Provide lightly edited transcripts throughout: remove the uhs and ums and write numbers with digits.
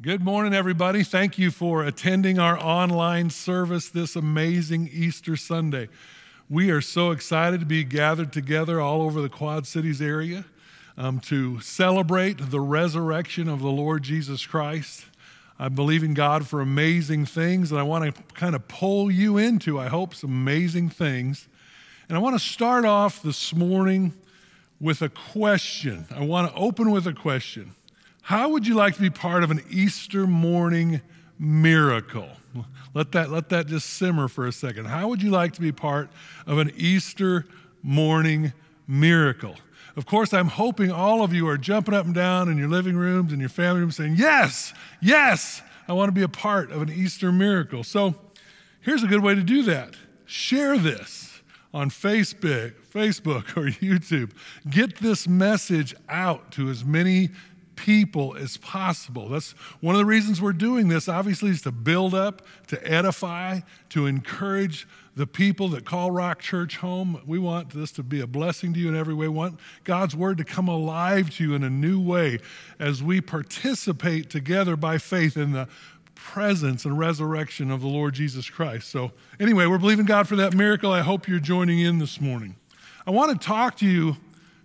Good morning, everybody. Thank you for attending our online service this amazing Easter Sunday. We are so excited to be gathered together all over the Quad Cities area to celebrate the resurrection of the Lord Jesus Christ. I believe in God for amazing things, and I want to kind of pull you into, I hope, some amazing things. And I want to start off this morning with a question. I want to open with a question. How would you like to be part of an Easter morning miracle? Let that just simmer for a second. How would you like to be part of an Easter morning miracle? Of course, I'm hoping all of you are jumping up and down in your living rooms and your family rooms saying, yes, yes, I want to be a part of an Easter miracle. So here's a good way to do that. Share this on Facebook or YouTube. Get this message out to as many people as possible. That's one of the reasons we're doing this, obviously, is to build up, to edify, to encourage the people that call Rock Church home. We want this to be a blessing to you in every way. We want God's word to come alive to you in a new way as we participate together by faith in the presence and resurrection of the Lord Jesus Christ. So anyway, we're believing God for that miracle. I hope you're joining in this morning. I want to talk to you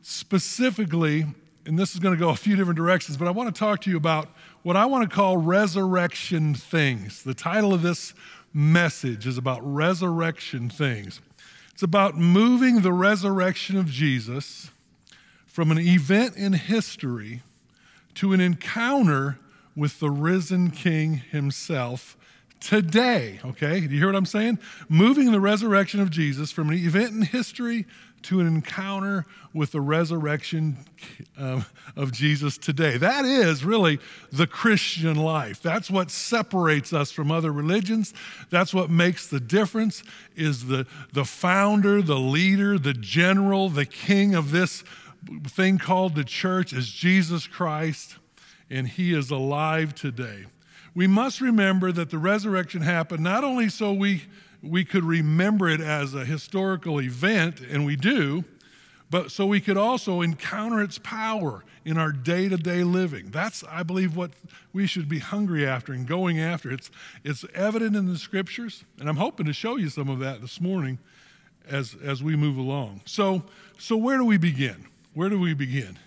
specifically, and this is going to go a few different directions, but I want to talk to you about what I want to call resurrection things. The title of this message is about resurrection things. It's about moving the resurrection of Jesus from an event in history to an encounter with the risen King himself today, okay? Do you hear what I'm saying? Moving the resurrection of Jesus from an event in history to an encounter with the resurrection of Jesus today. That is really the Christian life. That's what separates us from other religions. That's what makes the difference, is the founder, the leader, the general, the king of this thing called the church is Jesus Christ, and he is alive today. We must remember that the resurrection happened not only so we could remember it as a historical event, and we do, but so we could also encounter its power in our day-to-day living. That's, I believe, what we should be hungry after and going after. It's evident in the scriptures, and I'm hoping to show you some of that this morning as we move along. So where do we begin? Where do we begin?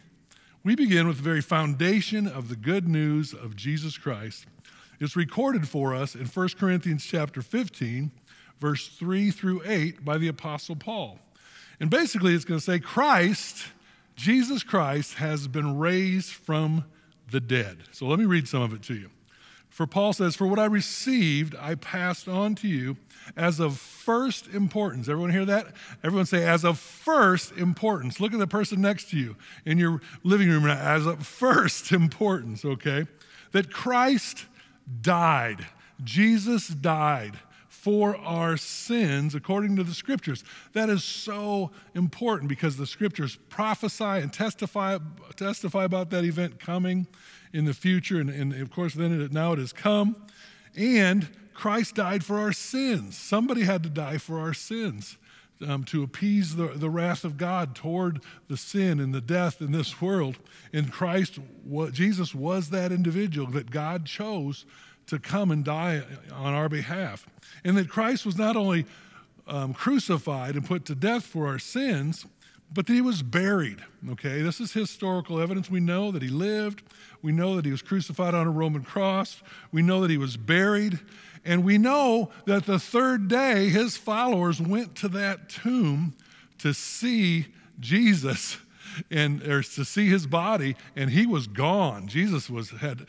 We begin with the very foundation of the good news of Jesus Christ. It's recorded for us in 1 Corinthians chapter 15, verse 3 through 8 by the Apostle Paul. And basically it's going to say Jesus Christ has been raised from the dead. So let me read some of it to you. For Paul says, "For what I received, I passed on to you as of first importance." Everyone hear that? Everyone say, as of first importance. Look at the person next to you in your living room now, as of first importance, okay? That Christ died. Jesus died for our sins, according to the scriptures. That is so important because the scriptures prophesy and testify about that event coming in the future. And of course, now it has come. And Christ died for our sins. Somebody had to die for our sins to appease the wrath of God toward the sin and the death in this world. And Jesus was that individual that God chose to come and die on our behalf. And that Christ was not only crucified and put to death for our sins, but that he was buried, okay? This is historical evidence. We know that he lived. We know that he was crucified on a Roman cross. We know that he was buried. And we know that the third day, his followers went to that tomb to see Jesus or to see his body, and he was gone. Jesus had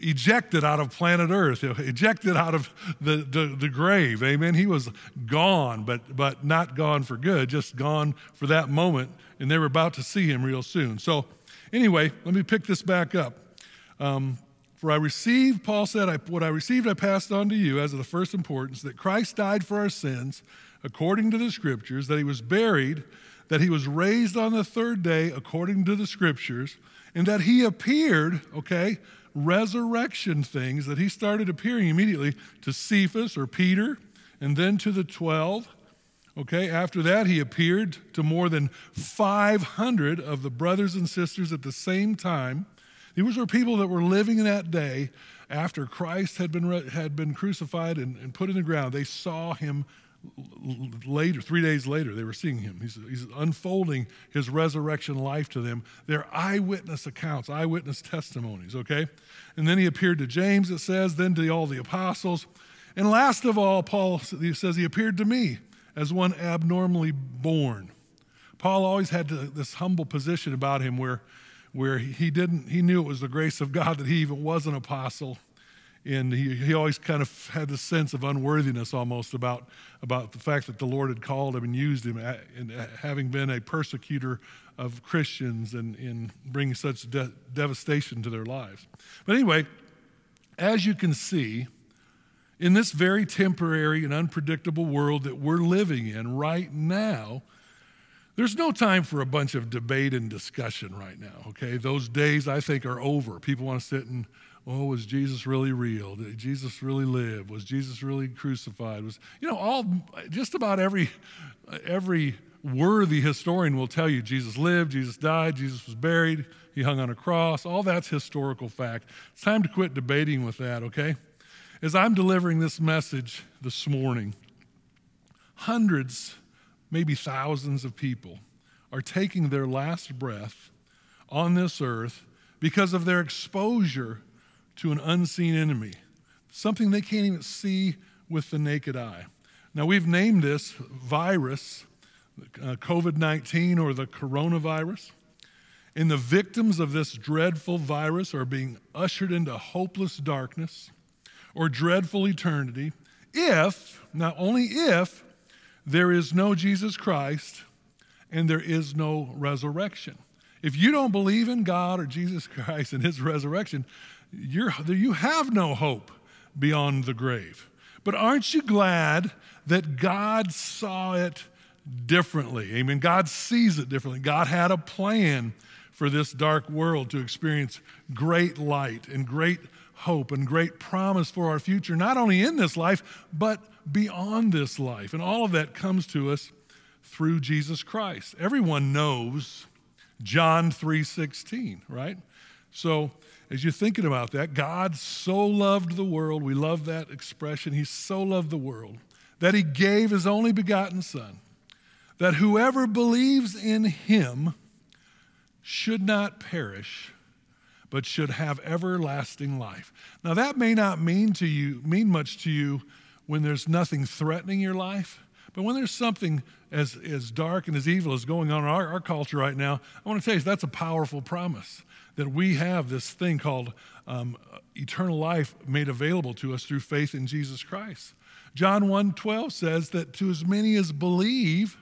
ejected out of planet Earth, ejected out of the grave, amen? He was gone, but not gone for good, just gone for that moment, and they were about to see him real soon. So anyway, let me pick this back up. For I received, Paul said, what I received I passed on to you as of the first importance, that Christ died for our sins according to the scriptures, that he was buried, that he was raised on the third day according to the scriptures, and that he appeared, okay, resurrection things, that he started appearing immediately to Cephas or Peter and then to the 12. Okay, after that he appeared to more than 500 of the brothers and sisters at the same time. These were people that were living in that day after Christ had been crucified and put in the ground. They saw him later, 3 days later, they were seeing him. He's unfolding his resurrection life to them. They're eyewitness accounts, eyewitness testimonies, okay? And then he appeared to James, it says, then to all the apostles. And last of all, Paul says he appeared to me as one abnormally born. Paul always had this humble position about him where he knew it was the grace of God that he even was an apostle. And he always kind of had this sense of unworthiness almost about the fact that the Lord had called him and used him, and having been a persecutor of Christians and in bringing such devastation to their lives. But anyway, as you can see, in this very temporary and unpredictable world that we're living in right now, there's no time for a bunch of debate and discussion right now, okay? Those days, I think, are over. People want to sit and, was Jesus really real? Did Jesus really live? Was Jesus really crucified? Just about every worthy historian will tell you Jesus lived, Jesus died, Jesus was buried, he hung on a cross. All that's historical fact. It's time to quit debating with that, okay? As I'm delivering this message this morning, hundreds, maybe thousands of people are taking their last breath on this earth because of their exposure to an unseen enemy, something they can't even see with the naked eye. Now, we've named this virus, COVID-19 or the coronavirus, and the victims of this dreadful virus are being ushered into hopeless darkness or dreadful eternity not only if, there is no Jesus Christ, and there is no resurrection. If you don't believe in God or Jesus Christ and his resurrection, you have no hope beyond the grave. But aren't you glad that God saw it differently? Amen. God sees it differently. God had a plan for this dark world to experience great light and great hope and great promise for our future, not only in this life, but beyond this life. And all of that comes to us through Jesus Christ. Everyone knows John 3:16, right? So as you're thinking about that, God so loved the world. We love that expression. He so loved the world that he gave his only begotten son, that whoever believes in him should not perish, but should have everlasting life. Now that may not mean much to you when there's nothing threatening your life, but when there's something as dark and as evil as going on in our culture right now, I want to tell you that's a powerful promise that we have this thing called eternal life made available to us through faith in Jesus Christ. John 1:12 says that to as many as believe,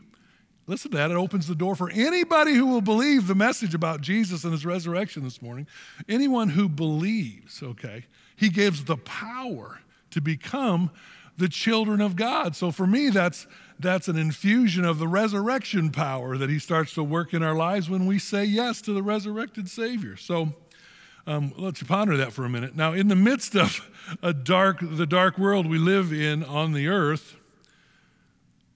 listen to that, it opens the door for anybody who will believe the message about Jesus and his resurrection this morning. Anyone who believes, okay, he gives the power to become the children of God. So for me, that's an infusion of the resurrection power that he starts to work in our lives when we say yes to the resurrected Savior. So let's ponder that for a minute. Now, in the midst of the dark world we live in on the earth,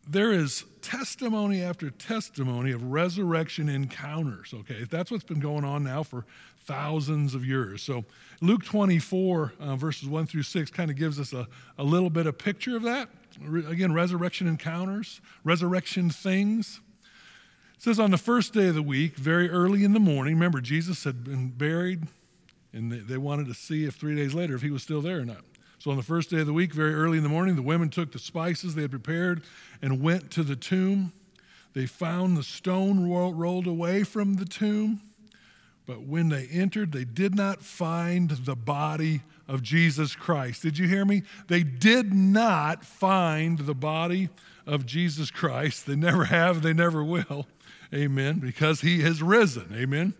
there is testimony after testimony of resurrection encounters, okay? That's what's been going on now for thousands of years. So Luke 24, verses 1 through 6 kind of gives us a little bit of picture of that. Again, resurrection encounters, resurrection things. It says on the first day of the week, very early in the morning, remember Jesus had been buried and they wanted to see if 3 days later if he was still there or not. So on the first day of the week, very early in the morning, the women took the spices they had prepared and went to the tomb. They found the stone rolled away from the tomb. But when they entered, they did not find the body of Jesus Christ. Did you hear me? They did not find the body of Jesus Christ. They never have, they never will. Amen. Because he has risen. Amen.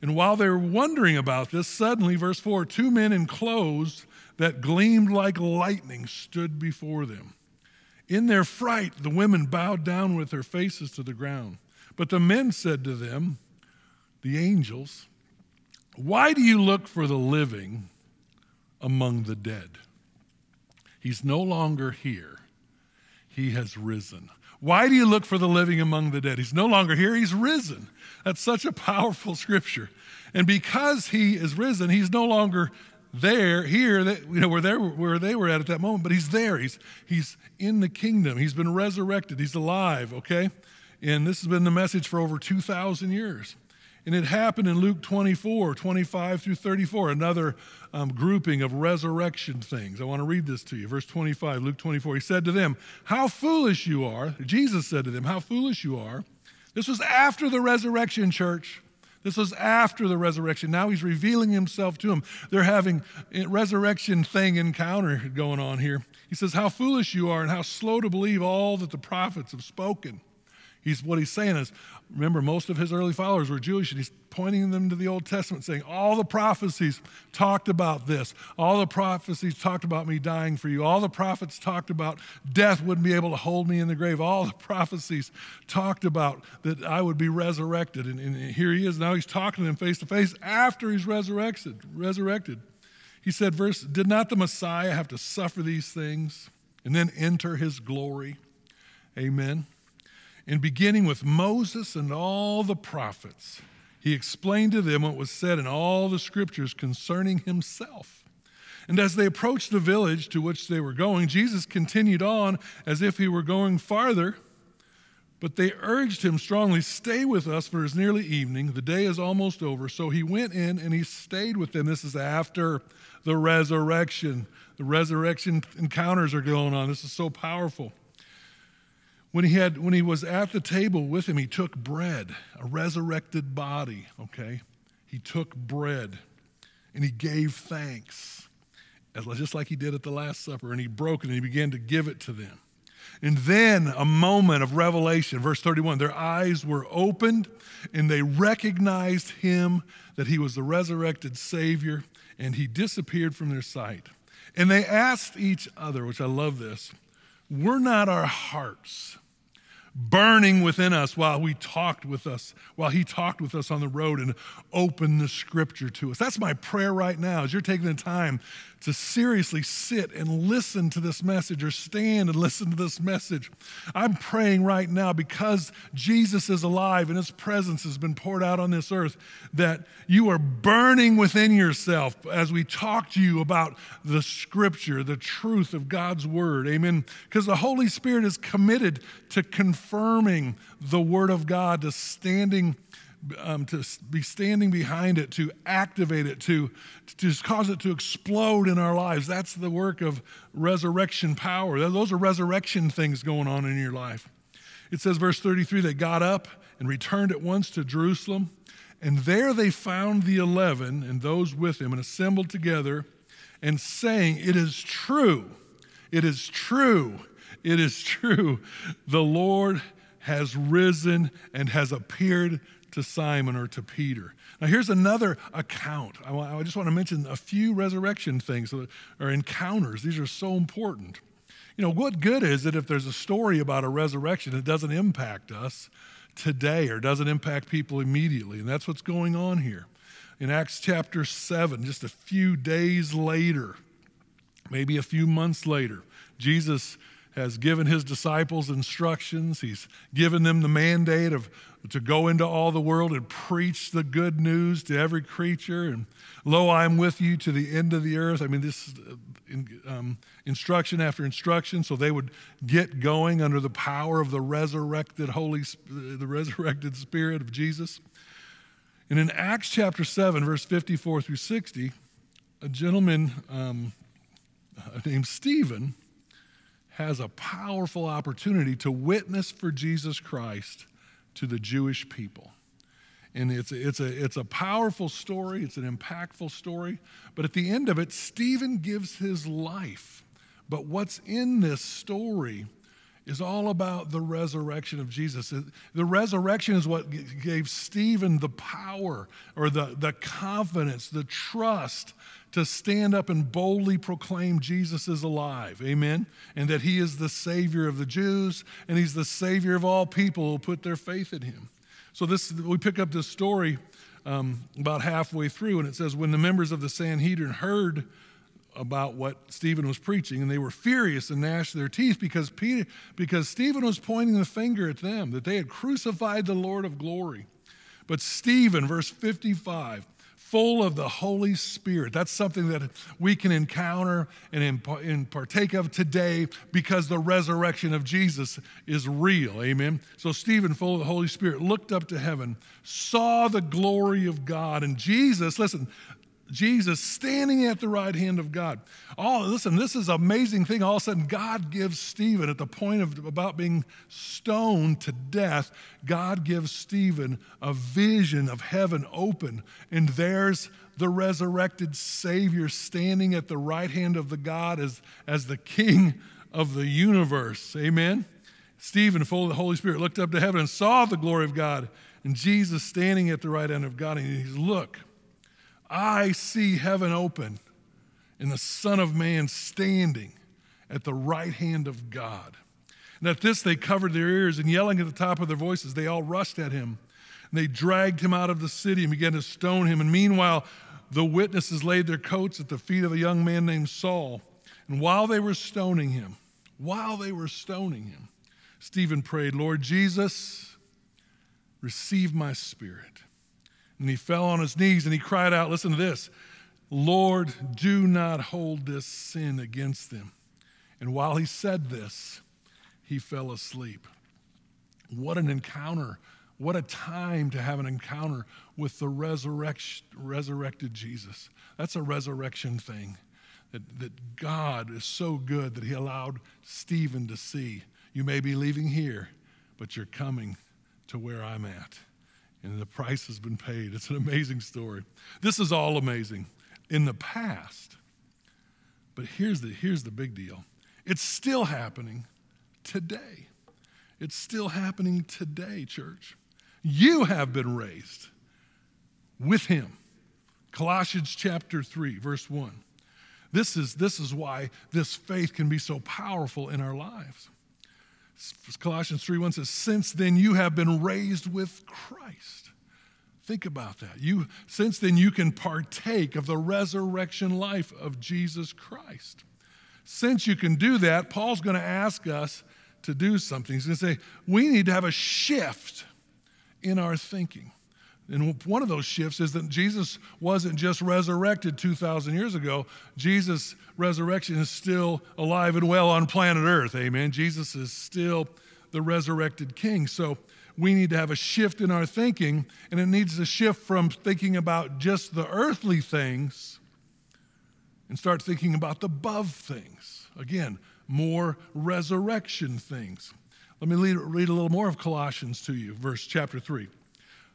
And while they were wondering about this, suddenly, verse 4, two men in clothes that gleamed like lightning stood before them. In their fright, the women bowed down with their faces to the ground. But the men said to them, the angels, why do you look for the living among the dead? He's no longer here. He has risen. Why do you look for the living among the dead? He's no longer here, he's risen. That's such a powerful scripture. And because he is risen, he's no longer there, here, that, you know, where they were at that moment, but he's there. He's in the kingdom. He's been resurrected. He's alive, okay? And this has been the message for over 2,000 years. And it happened in Luke 24, 25 through 34, another grouping of resurrection things. I want to read this to you. Verse 25, Luke 24, he said to them, how foolish you are. Jesus said to them, how foolish you are. This was after the resurrection, church. This was after the resurrection. Now he's revealing himself to them. They're having a resurrection thing encounter going on here. He says, how foolish you are and how slow to believe all that the prophets have spoken. What he's saying is, remember, most of his early followers were Jewish, and he's pointing them to the Old Testament, saying, all the prophecies talked about this. All the prophecies talked about me dying for you. All the prophets talked about death wouldn't be able to hold me in the grave. All the prophecies talked about that I would be resurrected. And here he is. Now he's talking to them face to face after he's resurrected. He said, did not the Messiah have to suffer these things and then enter his glory? Amen. And beginning with Moses and all the prophets, he explained to them what was said in all the scriptures concerning himself. And as they approached the village to which they were going, Jesus continued on as if he were going farther, but they urged him strongly, stay with us, for it is nearly evening. The day is almost over. So he went in and he stayed with them. This is after the resurrection. The resurrection encounters are going on. This is so powerful. When he was at the table with him, he took bread, a resurrected body, okay? He took bread and he gave thanks, just like he did at the Last Supper, and he broke it and he began to give it to them. And then a moment of revelation, verse 31, their eyes were opened and they recognized him, that he was the resurrected Savior, and he disappeared from their sight. And they asked each other, which I love this, were not our hearts burning within us while he talked with us on the road and opened the scripture to us? That's my prayer right now, as you're taking the time to seriously sit and listen to this message, or stand and listen to this message. I'm praying right now, because Jesus is alive and his presence has been poured out on this earth, that you are burning within yourself as we talk to you about the scripture, the truth of God's word, amen? Because the Holy Spirit is committed to confirming the word of God, to be standing behind it, to activate it, to cause it to explode in our lives. That's the work of resurrection power. Those are resurrection things going on in your life. It says, verse 33, they got up and returned at once to Jerusalem, and there they found the 11 and those with them, and assembled together, and saying, it is true, it is true, it is true. The Lord has risen and has appeared to Simon, or to Peter. Now here's another account. I just want to mention a few resurrection things or encounters. These are so important. You know, what good is it if there's a story about a resurrection that doesn't impact us today or doesn't impact people immediately? And that's what's going on here. In Acts chapter 7, just a few days later, maybe a few months later, Jesus has given his disciples instructions. He's given them the mandate to go into all the world and preach the good news to every creature. And lo, I am with you to the end of the earth. I mean, this instruction after instruction, so they would get going under the power of the resurrected Spirit of Jesus. And in Acts chapter 7, verse 54 through 60, a gentleman named Stephen has a powerful opportunity to witness for Jesus Christ to the Jewish people. And it's a powerful story, it's an impactful story, but at the end of it, Stephen gives his life. But what's in this story is all about the resurrection of Jesus. The resurrection is what gave Stephen the power, or the confidence, the trust to stand up and boldly proclaim Jesus is alive, amen? And that he is the Savior of the Jews, and he's the Savior of all people who put their faith in him. So we pick up this story about halfway through, and it says, when the members of the Sanhedrin heard about what Stephen was preaching, and they were furious and gnashed their teeth because Stephen was pointing the finger at them, that they had crucified the Lord of glory. But Stephen, verse 55, full of the Holy Spirit. That's something that we can encounter and partake of today because the resurrection of Jesus is real. Amen. So Stephen, full of the Holy Spirit, looked up to heaven, saw the glory of God. And Jesus, listen, Jesus standing at the right hand of God. Oh, listen, this is an amazing thing. All of a sudden, God gives Stephen, at the point of about being stoned to death, God gives Stephen a vision of heaven open, and there's the resurrected Savior standing at the right hand of the God as the King of the universe. Amen? Stephen, full of the Holy Spirit, looked up to heaven and saw the glory of God, and Jesus standing at the right hand of God, and he says, look, I see heaven open and the Son of Man standing at the right hand of God. And at this they covered their ears, and yelling at the top of their voices, they all rushed at him. And they dragged him out of the city and began to stone him. And meanwhile, the witnesses laid their coats at the feet of a young man named Saul. And while they were stoning him, Stephen prayed, Lord Jesus, receive my spirit. And he fell on his knees and he cried out, listen to this, Lord, do not hold this sin against them. And while he said this, he fell asleep. What an encounter. What a time to have an encounter with the resurrected Jesus. That's a resurrection thing, that God is so good that he allowed Stephen to see. You may be leaving here, but you're coming to where I'm at. And the price has been paid. It's an amazing story. This is all amazing in the past. But here's the big deal. It's still happening today. It's still happening today, church. You have been raised with him. Colossians chapter 3, verse 1. This is why this faith can be so powerful in our lives. Colossians 3:1 says, since then you have been raised with Christ. Think about that. Since then you can partake of the resurrection life of Jesus Christ. Since you can do that, Paul's going to ask us to do something. He's going to say, we need to have a shift in our thinking. And one of those shifts is that Jesus wasn't just resurrected 2,000 years ago. Jesus' resurrection is still alive and well on planet Earth, amen? Jesus is still the resurrected King. So we need to have a shift in our thinking, and it needs to shift from thinking about just the earthly things and start thinking about the above things. Again, more resurrection things. Let me read a little more of Colossians to you, chapter 3.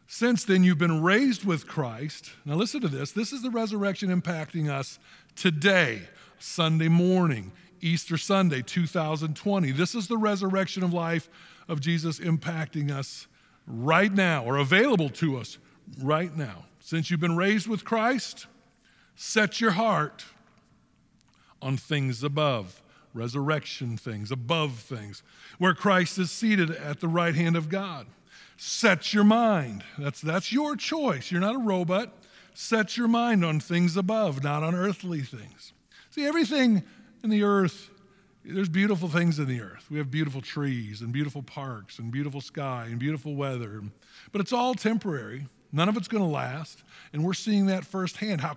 Since then, you've been raised with Christ. Now listen to this. This is the resurrection impacting us today, Sunday morning, Easter Sunday, 2020. This is the resurrection of life of Jesus impacting us right now, or available to us right now. Since you've been raised with Christ, set your heart on things above, resurrection things, above things, where Christ is seated at the right hand of God. Set your mind. That's your choice. You're not a robot. Set your mind on things above, not on earthly things. See, everything in the earth, there's beautiful things in the earth. We have beautiful trees and beautiful parks and beautiful sky and beautiful weather. But it's all temporary. None of it's going to last. And we're seeing that firsthand, how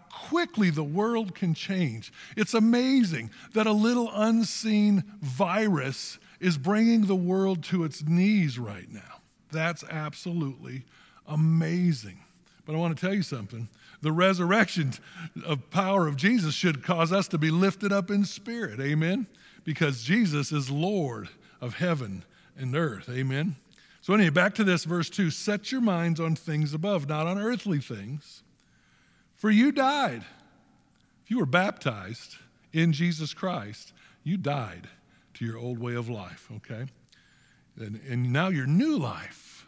quickly the world can change. It's amazing that a little unseen virus is bringing the world to its knees right now. That's absolutely amazing. But I want to tell you something. The resurrection of power of Jesus should cause us to be lifted up in spirit, amen? Because Jesus is Lord of heaven and earth, amen? So anyway, back to this, verse 2. Set your minds on things above, not on earthly things. For you died. If you were baptized in Jesus Christ, you died to your old way of life, okay? And now your new life,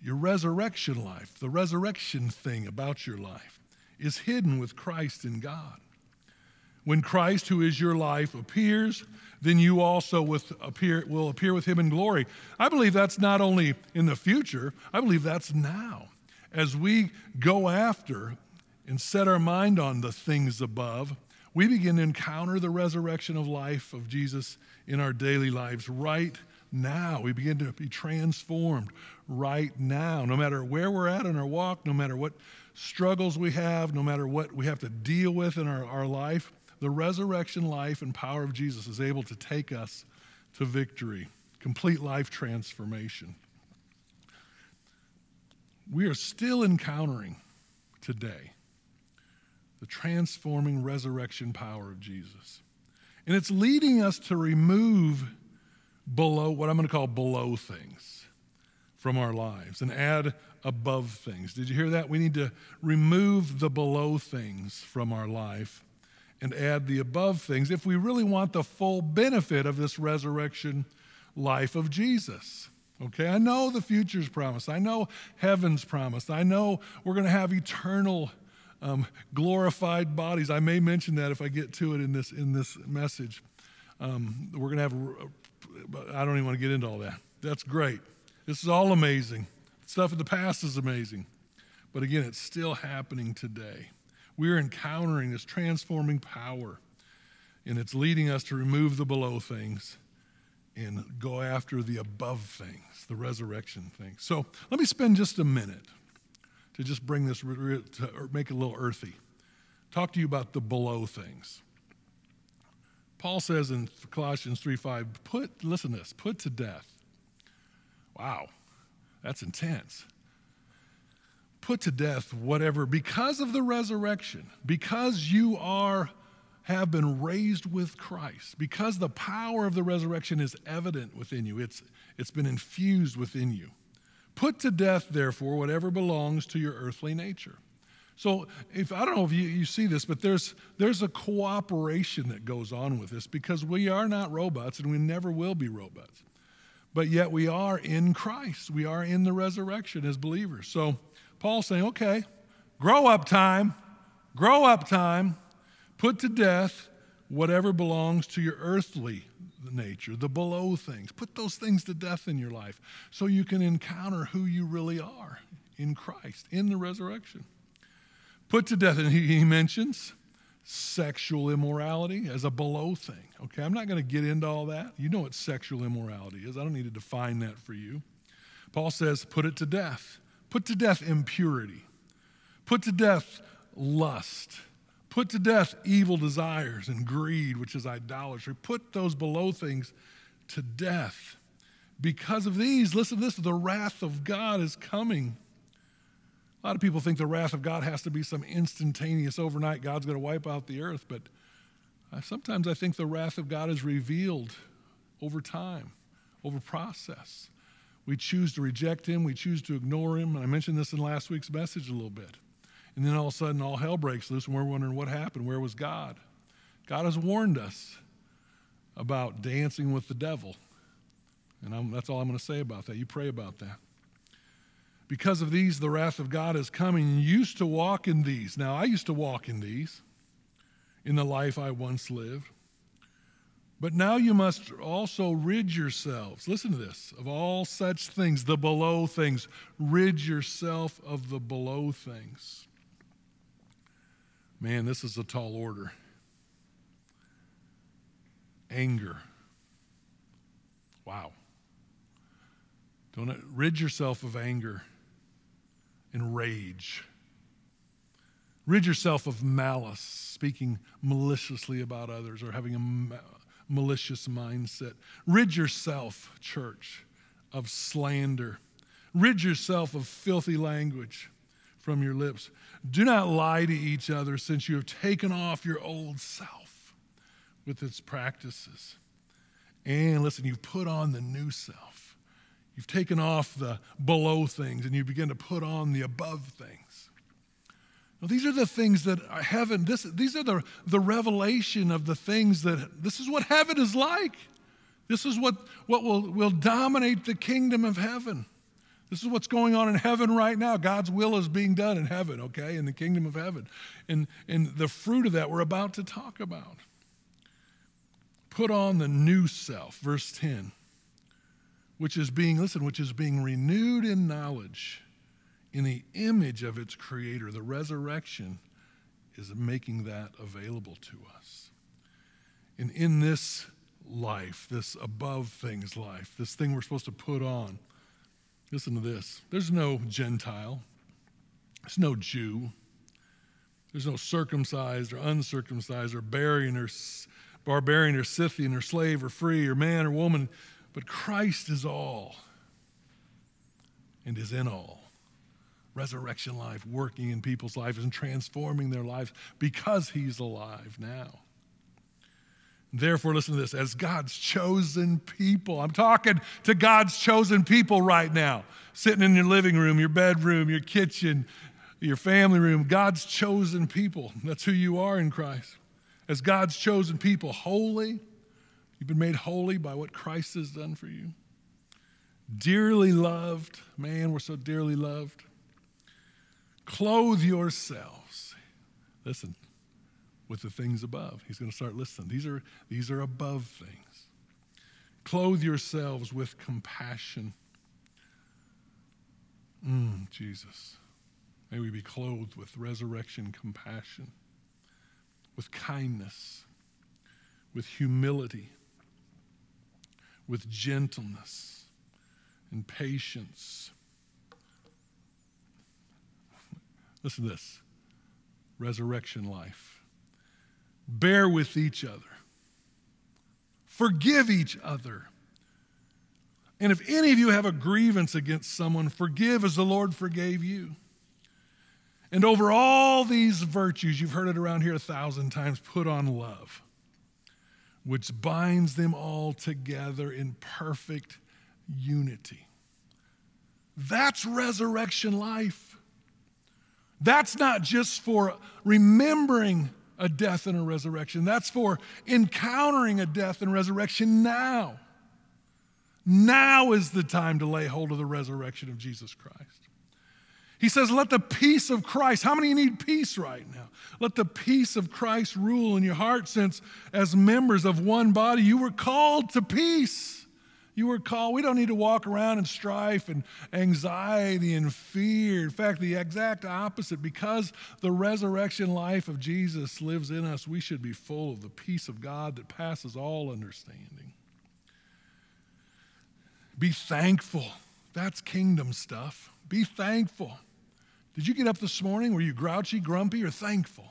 your resurrection life, the resurrection thing about your life is hidden with Christ in God. When Christ, who is your life, appears, then you also will appear with him in glory. I believe that's not only in the future, I believe that's now. As we go after and set our mind on the things above, we begin to encounter the resurrection of life of Jesus in our daily lives right now. We begin to be transformed right now. No matter where we're at in our walk, no matter what struggles we have, no matter what we have to deal with in our life, the resurrection life and power of Jesus is able to take us to victory, complete life transformation. We are still encountering today the transforming resurrection power of Jesus. And it's leading us to remove below, what I'm going to call below things from our lives and add above things. Did you hear that? We need to remove the below things from our life and add the above things if we really want the full benefit of this resurrection life of Jesus. Okay, I know the future's promised. I know heaven's promised. I know we're going to have eternal glorified bodies. I may mention that if I get to it in this message. We're going to have, I don't even want to get into all that. That's great. This is all amazing. Stuff of the past is amazing. But again, it's still happening today. We're encountering this transforming power, and it's leading us to remove the below things and go after the above things, the resurrection things. So let me spend just a minute to just bring this, to make it a little earthy. Talk to you about the below things. Paul says in Colossians 3:5, put to death. Wow, that's intense. Put to death whatever, because of the resurrection, because you have been raised with Christ, because the power of the resurrection is evident within you, it's been infused within you. Put to death, therefore, whatever belongs to your earthly nature. So I don't know if you see this, but there's a cooperation that goes on with this, because we are not robots and we never will be robots. But yet we are in Christ. We are in the resurrection as believers. So Paul's saying, okay, grow up time, put to death whatever belongs to your earthly nature, the below things. Put those things to death in your life so you can encounter who you really are in Christ, in the resurrection. Put to death, and he mentions sexual immorality as a below thing. Okay, I'm not going to get into all that. You know what sexual immorality is. I don't need to define that for you. Paul says, put it to death. Put to death impurity. Put to death lust. Put to death evil desires and greed, which is idolatry. Put those below things to death. Because of these, listen to this, the wrath of God is coming. A lot of people think the wrath of God has to be some instantaneous overnight, God's going to wipe out the earth. But sometimes I think the wrath of God is revealed over time, over process. We choose to reject him. We choose to ignore him. And I mentioned this in last week's message a little bit. And then all of a sudden, all hell breaks loose, and we're wondering what happened. Where was God? God has warned us about dancing with the devil. And that's all I'm going to say about that. You pray about that. Because of these, the wrath of God is coming. You used to walk in these. Now, I used to walk in these in the life I once lived. But now you must also rid yourselves, listen to this, of all such things, the below things. Rid yourself of the below things. Man, this is a tall order. Anger. Wow. Don't rid yourself of anger and rage. Rid yourself of malice, speaking maliciously about others or having a malicious mindset. Rid yourself, church, of slander. Rid yourself of filthy language from your lips. Do not lie to each other, since you have taken off your old self with its practices. And listen, you've put on the new self. You've taken off the below things and you begin to put on the above things. Now, these are the things that heaven, these are the revelation of the things that, this is what heaven is like. This is what will dominate the kingdom of heaven. This is what's going on in heaven right now. God's will is being done in heaven, okay, in the kingdom of heaven. And the fruit of that we're about to talk about. Put on the new self, verse 10, which is being renewed in knowledge, in the image of its creator, the resurrection is making that available to us. And in this life, this above things life, this thing we're supposed to put on, listen to this. There's no Gentile. There's no Jew. There's no circumcised or uncircumcised or barbarian or Scythian or slave or free or man or woman. But Christ is all and is in all. Resurrection life working in people's lives and transforming their lives because he's alive now. Therefore, listen to this, as God's chosen people, I'm talking to God's chosen people right now, sitting in your living room, your bedroom, your kitchen, your family room, God's chosen people. That's who you are in Christ. As God's chosen people, holy, you've been made holy by what Christ has done for you. Dearly loved, man, we're so dearly loved. Clothe yourselves, listen, with the things above. He's going to start listening. These are above things. Clothe yourselves with compassion. Jesus, may we be clothed with resurrection compassion, with kindness, with humility, with gentleness and patience. Listen to this, resurrection life. Bear with each other. Forgive each other. And if any of you have a grievance against someone, forgive as the Lord forgave you. And over all these virtues, you've heard it around here 1,000 times, put on love, which binds them all together in perfect unity. That's resurrection life. That's not just for remembering a death and a resurrection. That's for encountering a death and resurrection now. Now is the time to lay hold of the resurrection of Jesus Christ. He says, let the peace of Christ, how many need peace right now? Let the peace of Christ rule in your heart, since as members of one body, you were called to peace. You were called. We don't need to walk around in strife and anxiety and fear. In fact, the exact opposite. Because the resurrection life of Jesus lives in us, we should be full of the peace of God that passes all understanding. Be thankful. That's kingdom stuff. Be thankful. Did you get up this morning? Were you grouchy, grumpy, or thankful?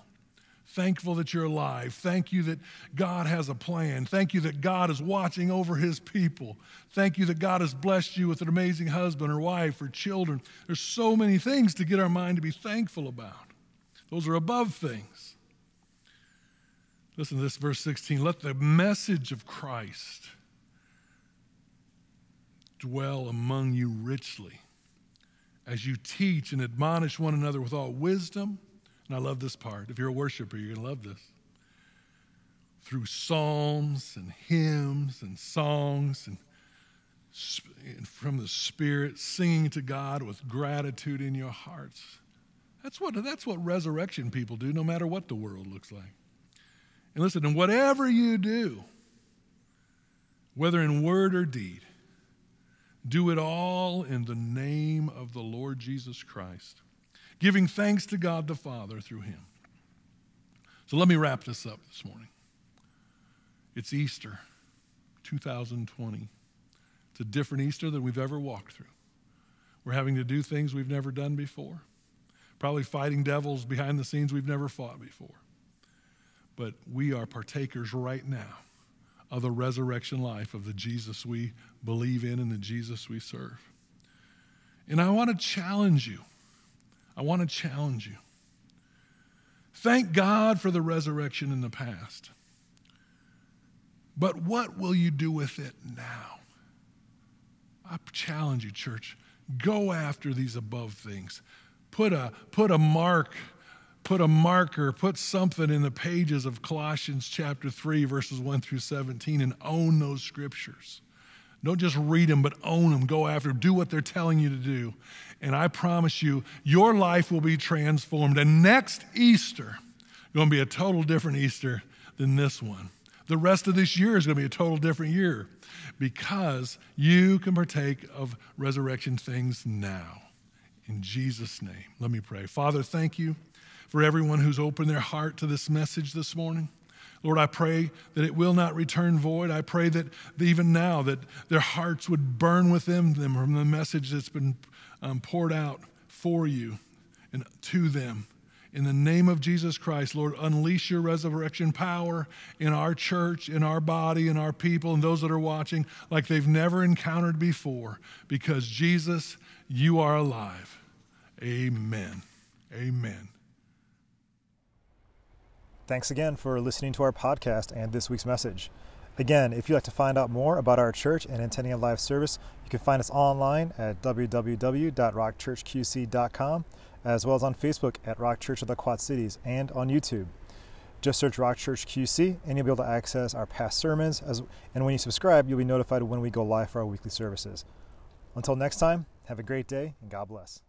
Thankful that you're alive. Thank you that God has a plan. Thank you that God is watching over his people. Thank you that God has blessed you with an amazing husband or wife or children. There's so many things to get our mind to be thankful about. Those are above things. Listen to this, verse 16. Let the message of Christ dwell among you richly as you teach and admonish one another with all wisdom. And I love this part. If you're a worshiper, you're going to love this. Through psalms and hymns and songs and from the Spirit, singing to God with gratitude in your hearts. That's what resurrection people do, no matter what the world looks like. And listen, and whatever you do, whether in word or deed, do it all in the name of the Lord Jesus Christ, giving thanks to God the Father through him. So let me wrap this up this morning. It's Easter 2020. It's a different Easter than we've ever walked through. We're having to do things we've never done before, probably fighting devils behind the scenes we've never fought before. But we are partakers right now of the resurrection life of the Jesus we believe in and the Jesus we serve. And I want to challenge you. Thank God for the resurrection in the past. But what will you do with it now? I challenge you, church. Go after these above things. Put something in the pages of Colossians chapter 3, verses 1 through 17, and own those scriptures. Don't just read them, but own them. Go after them. Do what they're telling you to do. And I promise you, your life will be transformed. And next Easter is going to be a total different Easter than this one. The rest of this year is going to be a total different year because you can partake of resurrection things now. In Jesus' name, let me pray. Father, thank you for everyone who's opened their heart to this message this morning. Lord, I pray that it will not return void. I pray that even now that their hearts would burn within them from the message that's been poured out for you and to them. In the name of Jesus Christ, Lord, unleash your resurrection power in our church, in our body, in our people, and those that are watching like they've never encountered before. Because Jesus, you are alive. Amen. Amen. Thanks again for listening to our podcast and this week's message. Again, if you'd like to find out more about our church and attending a live service, you can find us online at www.rockchurchqc.com, as well as on Facebook at Rock Church of the Quad Cities and on YouTube. Just search Rock Church QC and you'll be able to access our past sermons, and when you subscribe, you'll be notified when we go live for our weekly services. Until next time, have a great day and God bless.